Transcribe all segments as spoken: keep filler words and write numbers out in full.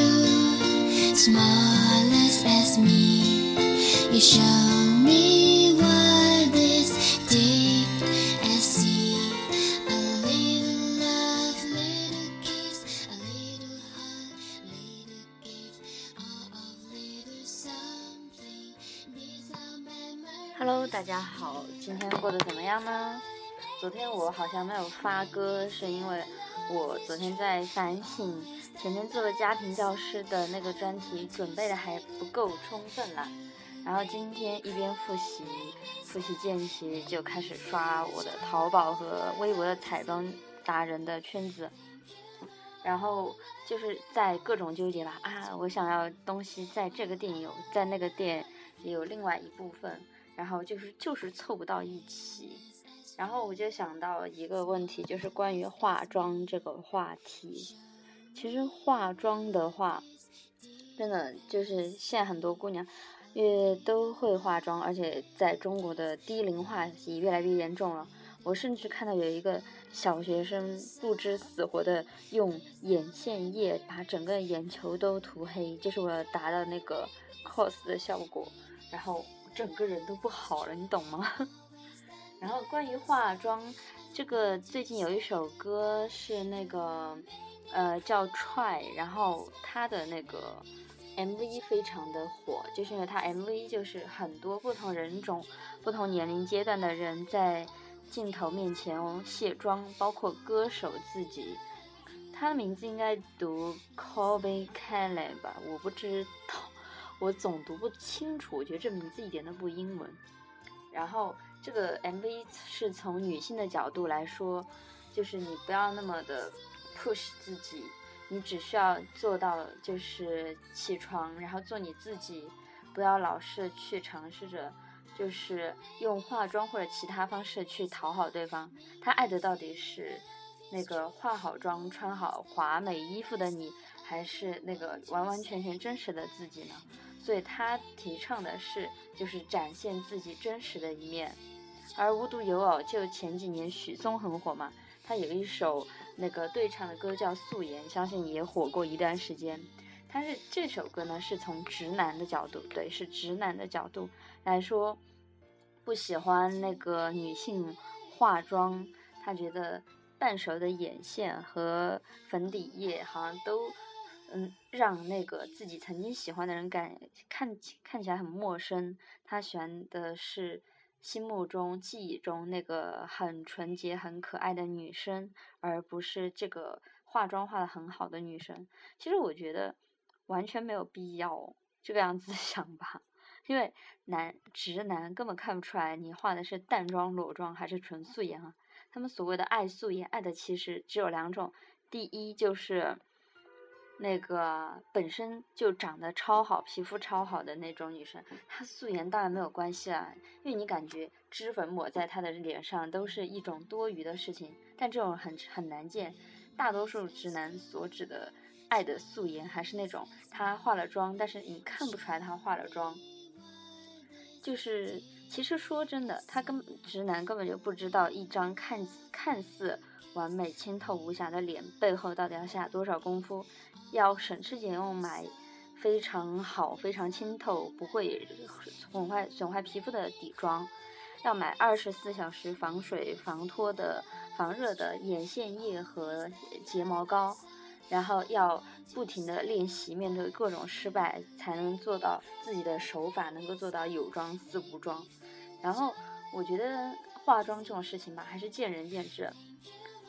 true, smallest as me. You show me what is deep as sea. A little love, little kiss, a little hug, little gift, all of little something. These are memories. Hello， 大家好，今天过得怎么样呢？昨天我好像没有发歌，是因为我昨天在反省前天做的家庭教师的那个专题准备的还不够充分了，然后今天一边复习复习间隙就开始刷我的淘宝和微博的彩妆达人的圈子，然后就是在各种纠结吧，啊我想要东西在这个店有，在那个店也有另外一部分，然后就是就是凑不到一起。然后我就想到一个问题，就是关于化妆这个话题。其实化妆的话，真的就是现在很多姑娘也都会化妆，而且在中国的低龄化也越来越严重了。我甚至看到有一个小学生不知死活的用眼线液把整个眼球都涂黑，就是为了达到那个 cos 的效果，然后整个人都不好了，你懂吗？然后关于化妆这个，最近有一首歌是那个呃叫 Try， 然后它的那个 M V 非常的火，就是因为它 M V 就是很多不同人种不同年龄阶段的人在镜头面前卸妆，包括歌手自己。他的名字应该读 Cobie Kelle 吧，我不知道，我总读不清楚，我觉得这名字一点都不英文。然后这个 M V 是从女性的角度来说，就是你不要那么的 push 自己，你只需要做到就是起床，然后做你自己，不要老是去尝试着就是用化妆或者其他方式去讨好对方。他爱的到底是那个化好妆穿好华美衣服的你，还是那个完完全全真实的自己呢？所以他提倡的是就是展现自己真实的一面。而无独有偶，就前几年许嵩很火嘛，他有一首那个对唱的歌叫素颜，相信也火过一段时间。但是这首歌呢是从直男的角度，对，是直男的角度来说，不喜欢那个女性化妆，他觉得半熟的眼线和粉底液好像都嗯，让那个自己曾经喜欢的人感看看起来很陌生。他喜欢的是心目中记忆中那个很纯洁很可爱的女生，而不是这个化妆化得很好的女生。其实我觉得完全没有必要这个样子想吧，因为男直男根本看不出来你化的是淡妆裸妆还是纯素颜啊。他们所谓的爱素颜爱的其实只有两种，第一就是那个本身就长得超好皮肤超好的那种女生，她素颜当然没有关系啊，因为你感觉脂粉抹在她的脸上都是一种多余的事情，但这种很很难见。大多数直男所指的爱的素颜还是那种她化了妆但是你看不出来她化了妆，就是其实说真的他根直男根本就不知道一张看看似完美清透无瑕的脸背后到底要下多少功夫，要省吃俭用买非常好非常清透不会损坏损坏皮肤的底妆，要买二十四小时防水防脱的防热的眼线液和睫毛膏，然后要不停的练习面对各种失败，才能做到自己的手法能够做到有妆似无妆。然后我觉得化妆这种事情吧，还是见仁见智。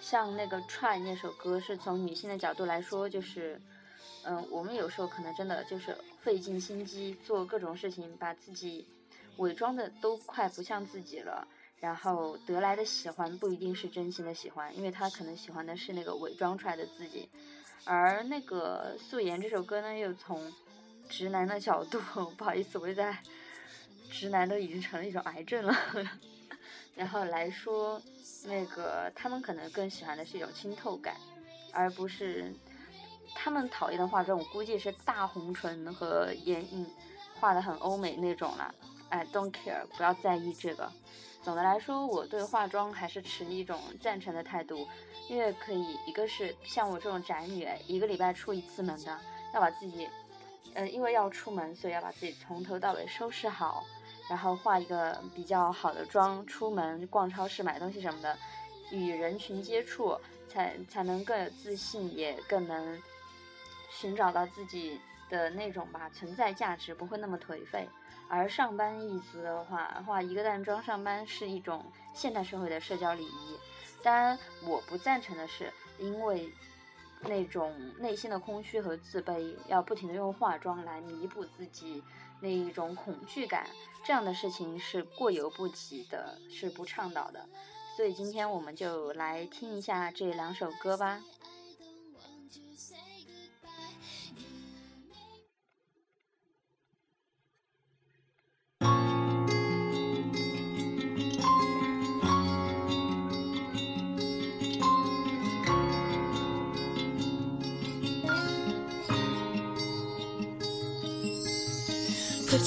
像那个 Try 那首歌是从女性的角度来说，就是嗯、呃，我们有时候可能真的就是费尽心机做各种事情，把自己伪装的都快不像自己了，然后得来的喜欢不一定是真心的喜欢，因为他可能喜欢的是那个伪装出来的自己。而那个素颜这首歌呢，又从直男的角度，不好意思，我就在直男都已经成了一种癌症了然后来说那个他们可能更喜欢的是一种清透感，而不是他们讨厌的化妆，我估计是大红唇和眼影画得很欧美那种啦。I don't care， 不要在意这个。总的来说，我对化妆还是持一种赞成的态度，因为可以，一个是像我这种宅女，一个礼拜出一次门的，要把自己呃，因为要出门，所以要把自己从头到尾收拾好，然后化一个比较好的妆，出门逛超市买东西什么的，与人群接触才才能更有自信，也更能寻找到自己的那种吧存在价值，不会那么颓废。而上班一族的话化一个淡妆上班是一种现代社会的社交礼仪，当然我不赞成的是因为那种内心的空虚和自卑，要不停的用化妆来弥补自己那一种恐惧感，这样的事情是过犹不及的，是不倡导的。所以今天我们就来听一下这两首歌吧。Put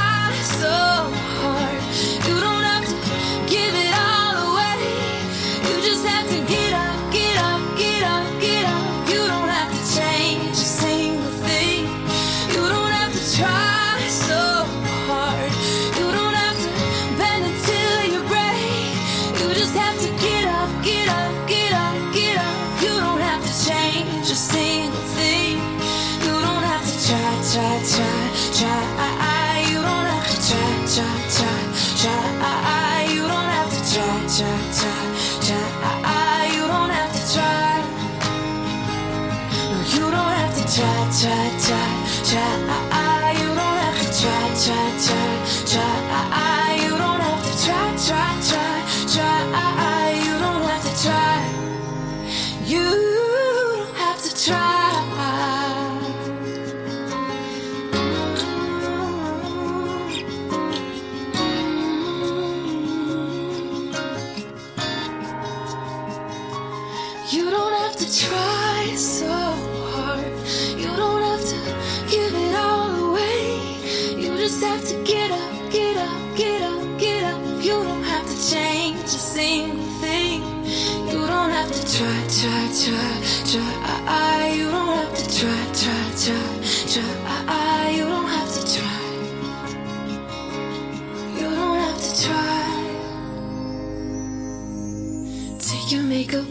don't have to try so hard, you don't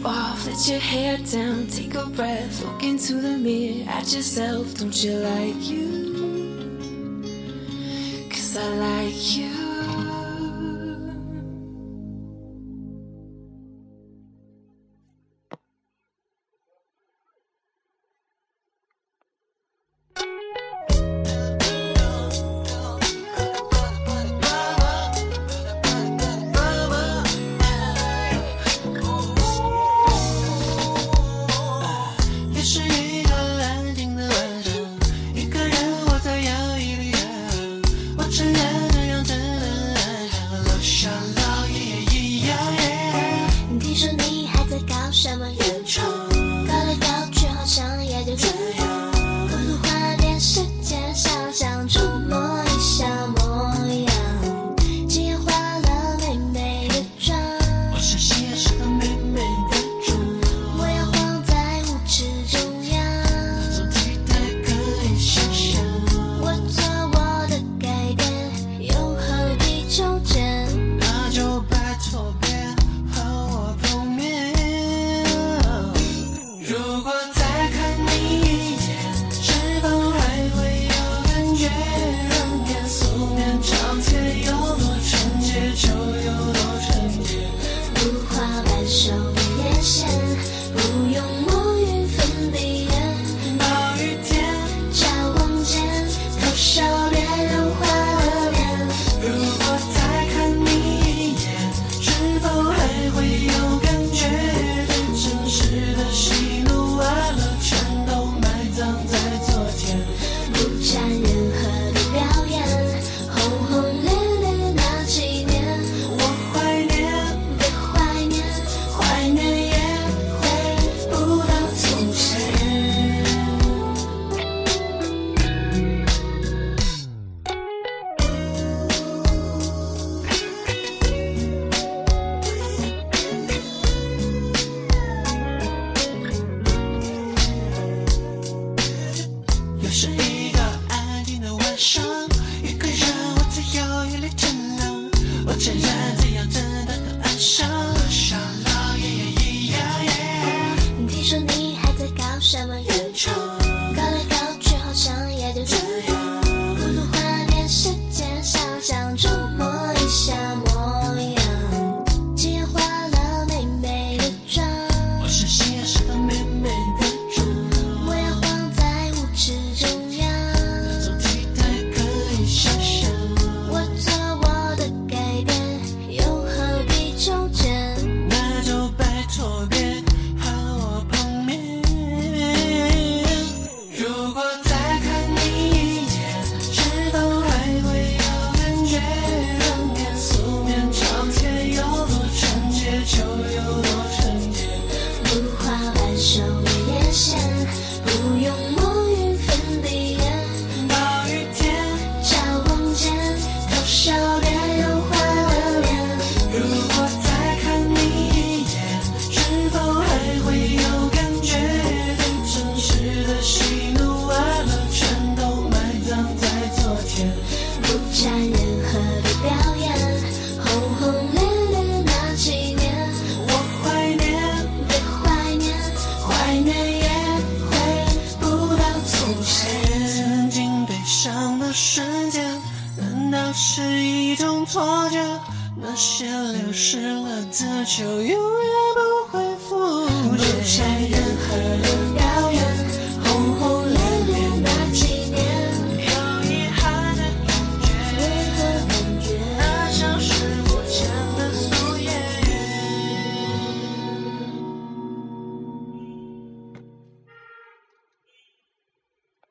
off, let your hair down, take a breath, look into the mirror at yourself, don't you like you? Cause I like you. 只能这样真什么远处，搞来搞去好像也就这样，不如花点时间想想，琢磨一下模样。今夜化了美美的妆，我是夕阳下的美美的主，我要晃在舞池中央，那种期待可以想象。我做我的改变，又何必纠结？那就拜托别。是一种错觉，那些流失了的就永远不会复现，不占任何人。